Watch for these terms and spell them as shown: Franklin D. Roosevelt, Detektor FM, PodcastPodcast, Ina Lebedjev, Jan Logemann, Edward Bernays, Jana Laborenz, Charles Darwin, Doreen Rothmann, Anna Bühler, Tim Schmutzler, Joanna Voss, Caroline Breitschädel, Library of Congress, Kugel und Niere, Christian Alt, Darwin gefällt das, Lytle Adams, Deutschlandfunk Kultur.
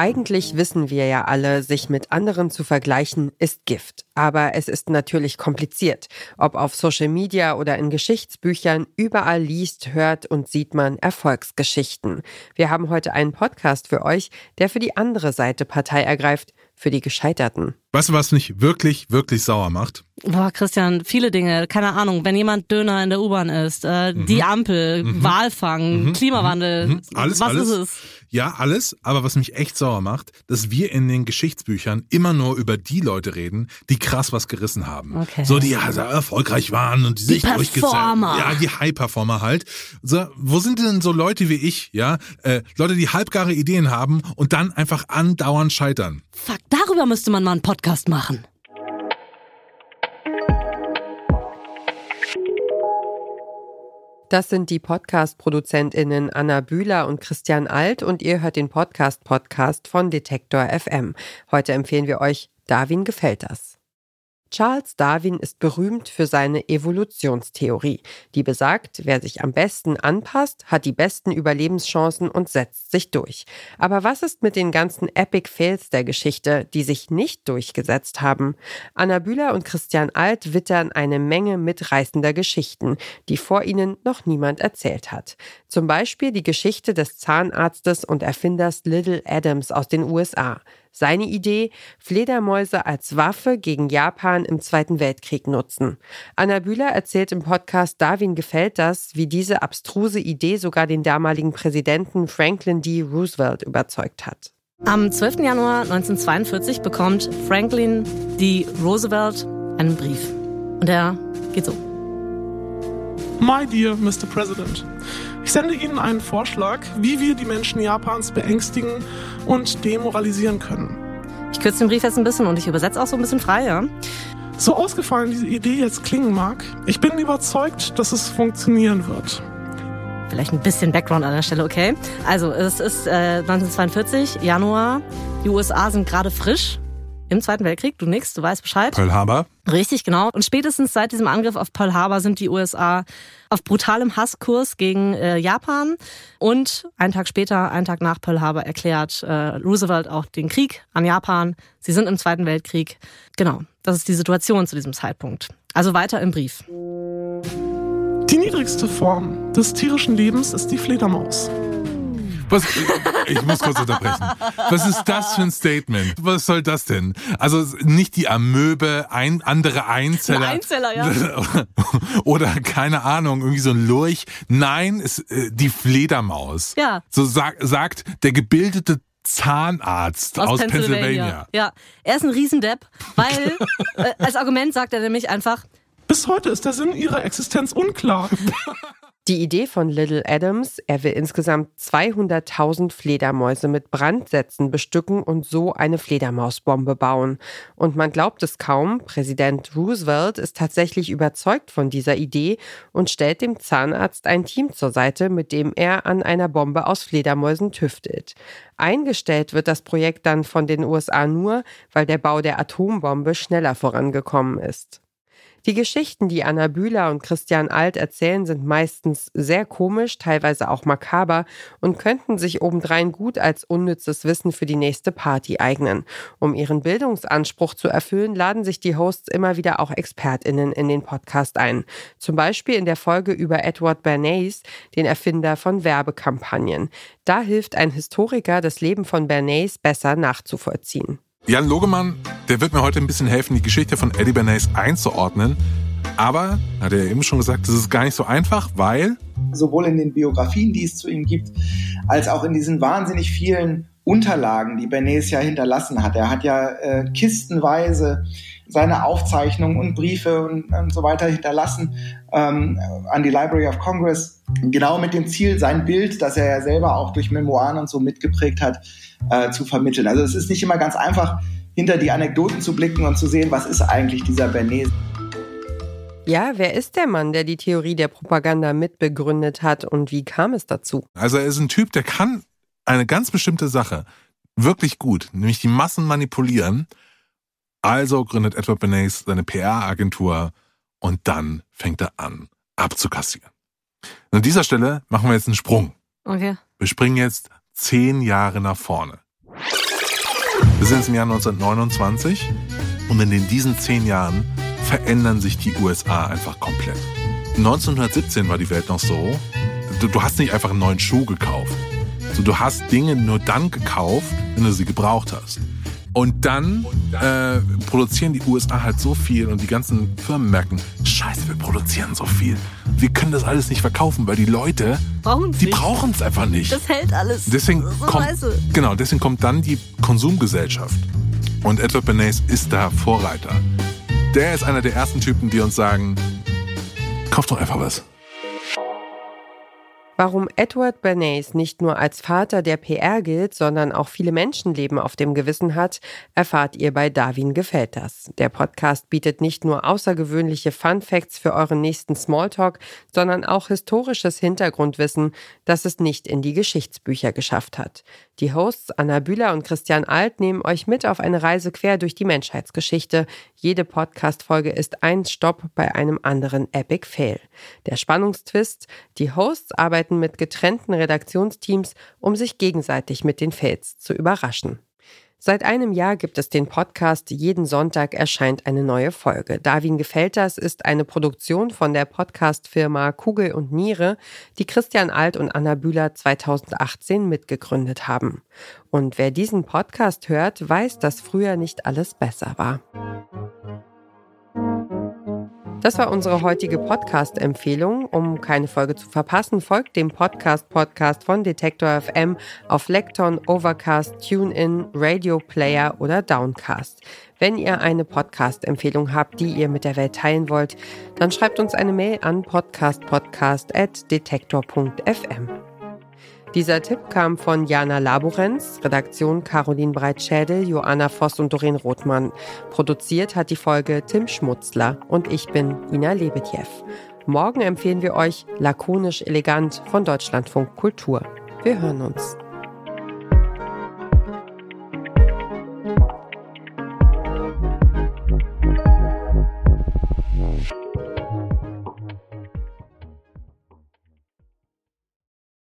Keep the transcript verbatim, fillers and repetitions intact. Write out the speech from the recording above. Eigentlich wissen wir ja alle, sich mit anderen zu vergleichen ist Gift. Aber es ist natürlich kompliziert. Ob auf Social Media oder in Geschichtsbüchern, überall liest, hört und sieht man Erfolgsgeschichten. Wir haben heute einen Podcast für euch, der für die andere Seite Partei ergreift, für die Gescheiterten. Weißt du, was mich wirklich, wirklich sauer macht? Boah, Christian, viele Dinge. Keine Ahnung, wenn jemand Döner in der U-Bahn isst, äh, mhm. die Ampel, mhm. Walfang, mhm. Klimawandel, mhm. Alles, was alles. Ist es? Ja, alles. Aber was mich echt sauer macht, dass wir in den Geschichtsbüchern immer nur über die Leute reden, die krass was gerissen haben. Okay. So, die also erfolgreich waren und die, die sich durchgesetzt haben. Ja, die High-Performer halt. So, wo sind denn so Leute wie ich, ja? Äh, Leute, die halbgare Ideen haben und dann einfach andauernd scheitern. Fuck, darüber müsste man mal einen Podcast machen. Das sind die Podcast-ProduzentInnen Anna Bühler und Christian Alt und ihr hört den Podcast-Podcast von Detektor F M. Heute empfehlen wir euch Darwin gefällt das. Charles Darwin ist berühmt für seine Evolutionstheorie, die besagt, wer sich am besten anpasst, hat die besten Überlebenschancen und setzt sich durch. Aber was ist mit den ganzen Epic Fails der Geschichte, die sich nicht durchgesetzt haben? Anna Bühler und Christian Alt wittern eine Menge mitreißender Geschichten, die vor ihnen noch niemand erzählt hat. Zum Beispiel die Geschichte des Zahnarztes und Erfinders Lytle Adams aus den U S A. Seine Idee, Fledermäuse als Waffe gegen Japan im Zweiten Weltkrieg nutzen. Anna Bühler erzählt im Podcast Darwin gefällt das, wie diese abstruse Idee sogar den damaligen Präsidenten Franklin D. Roosevelt überzeugt hat. Am zwölften Januar neunzehnhundertzweiundvierzig bekommt Franklin D. Roosevelt einen Brief. Und der geht so. My dear Mister President, ich sende Ihnen einen Vorschlag, wie wir die Menschen Japans beängstigen und demoralisieren können. Ich kürze den Brief jetzt ein bisschen und ich übersetze auch so ein bisschen frei, ja? So ausgefallen diese Idee jetzt klingen mag, ich bin überzeugt, dass es funktionieren wird. Vielleicht ein bisschen Background an der Stelle, okay? Also, es ist äh, neunzehnhundertzweiundvierzig, Januar, die U S A sind gerade frisch. Im Zweiten Weltkrieg, du nix, du weißt Bescheid. Pearl Harbor. Richtig, genau. Und spätestens seit diesem Angriff auf Pearl Harbor sind die U S A auf brutalem Hasskurs gegen äh, Japan. Und einen Tag später, einen Tag nach Pearl Harbor, erklärt äh, Roosevelt auch den Krieg an Japan. Sie sind im Zweiten Weltkrieg. Genau, das ist die Situation zu diesem Zeitpunkt. Also weiter im Brief. Die niedrigste Form des tierischen Lebens ist die Fledermaus. Was, ich muss kurz unterbrechen. Was ist das für ein Statement? Was soll das denn? Also nicht die Amöbe, ein, andere Einzeller. Einzeller, ja. Oder keine Ahnung, irgendwie so ein Lurch. Nein, ist die Fledermaus. Ja. So sag, sagt der gebildete Zahnarzt aus, aus Pennsylvania. Pennsylvania. Ja, er ist ein Riesendepp, weil äh, als Argument sagt er nämlich einfach, bis heute ist der Sinn ihrer Existenz unklar. Die Idee von Lytle Adams, er will insgesamt zweihunderttausend Fledermäuse mit Brandsätzen bestücken und so eine Fledermausbombe bauen. Und man glaubt es kaum, Präsident Roosevelt ist tatsächlich überzeugt von dieser Idee und stellt dem Zahnarzt ein Team zur Seite, mit dem er an einer Bombe aus Fledermäusen tüftelt. Eingestellt wird das Projekt dann von den U S A nur, weil der Bau der Atombombe schneller vorangekommen ist. Die Geschichten, die Anna Bühler und Christian Alt erzählen, sind meistens sehr komisch, teilweise auch makaber und könnten sich obendrein gut als unnützes Wissen für die nächste Party eignen. Um ihren Bildungsanspruch zu erfüllen, laden sich die Hosts immer wieder auch ExpertInnen in den Podcast ein. Zum Beispiel in der Folge über Edward Bernays, den Erfinder von Werbekampagnen. Da hilft ein Historiker, das Leben von Bernays besser nachzuvollziehen. Jan Logemann, der wird mir heute ein bisschen helfen, die Geschichte von Eddie Bernays einzuordnen. Aber, hat er eben schon gesagt, das ist gar nicht so einfach, weil sowohl in den Biografien, die es zu ihm gibt, als auch in diesen wahnsinnig vielen Unterlagen, die Bernays ja hinterlassen hat. Er hat ja äh, kistenweise seine Aufzeichnungen und Briefe und, und so weiter hinterlassen ähm, an die Library of Congress. Genau mit dem Ziel, sein Bild, das er ja selber auch durch Memoiren und so mitgeprägt hat, äh, zu vermitteln. Also es ist nicht immer ganz einfach, hinter die Anekdoten zu blicken und zu sehen, was ist eigentlich dieser Bernays. Ja, wer ist der Mann, der die Theorie der Propaganda mitbegründet hat und wie kam es dazu? Also er ist ein Typ, der kann eine ganz bestimmte Sache wirklich gut, nämlich die Massen manipulieren. Also gründet Edward Bernays seine P R-Agentur und dann fängt er an, abzukassieren. Und an dieser Stelle machen wir jetzt einen Sprung. Okay. Wir springen jetzt zehn Jahre nach vorne. Wir sind jetzt im Jahr neunzehnhundertneunundzwanzig und in diesen zehn Jahren verändern sich die U S A einfach komplett. neunzehnhundertsiebzehn war die Welt noch so, du, du hast nicht einfach einen neuen Schuh gekauft. So, du hast Dinge nur dann gekauft, wenn du sie gebraucht hast. Und dann äh, produzieren die U S A halt so viel und die ganzen Firmen merken, scheiße, wir produzieren so viel. Wir können das alles nicht verkaufen, weil die Leute, brauchen's die brauchen es einfach nicht. Das hält alles. Deswegen so kommt, genau, deswegen kommt dann die Konsumgesellschaft. Und Edward Bernays ist da Vorreiter. Der ist einer der ersten Typen, die uns sagen, kauft doch einfach was. Warum Edward Bernays nicht nur als Vater der P R gilt, sondern auch viele Menschenleben auf dem Gewissen hat, erfahrt ihr bei Darwin gefällt das. Der Podcast bietet nicht nur außergewöhnliche Funfacts für euren nächsten Smalltalk, sondern auch historisches Hintergrundwissen, das es nicht in die Geschichtsbücher geschafft hat. Die Hosts Anna Bühler und Christian Alt nehmen euch mit auf eine Reise quer durch die Menschheitsgeschichte. Jede Podcast-Folge ist ein Stopp bei einem anderen Epic Fail. Der Spannungstwist, die Hosts arbeiten mit getrennten Redaktionsteams, um sich gegenseitig mit den Fails zu überraschen. Seit einem Jahr gibt es den Podcast. Jeden Sonntag erscheint eine neue Folge. Darwin gefällt das ist eine Produktion von der Podcast-Firma Kugel und Niere, die Christian Alt und Anna Bühler zweitausendachtzehn mitgegründet haben. Und wer diesen Podcast hört, weiß, dass früher nicht alles besser war. Das war unsere heutige Podcast-Empfehlung. Um keine Folge zu verpassen, folgt dem Podcast-Podcast von Detektor F M auf Lekton, Overcast, TuneIn, Radio Player oder Downcast. Wenn ihr eine Podcast-Empfehlung habt, die ihr mit der Welt teilen wollt, dann schreibt uns eine Mail an podcastpodcast at detektor punkt f m. Dieser Tipp kam von Jana Laborenz, Redaktion Caroline Breitschädel, Joanna Voss und Doreen Rothmann. Produziert hat die Folge Tim Schmutzler und ich bin Ina Lebedjev. Morgen empfehlen wir euch Lakonisch elegant von Deutschlandfunk Kultur. Wir hören uns.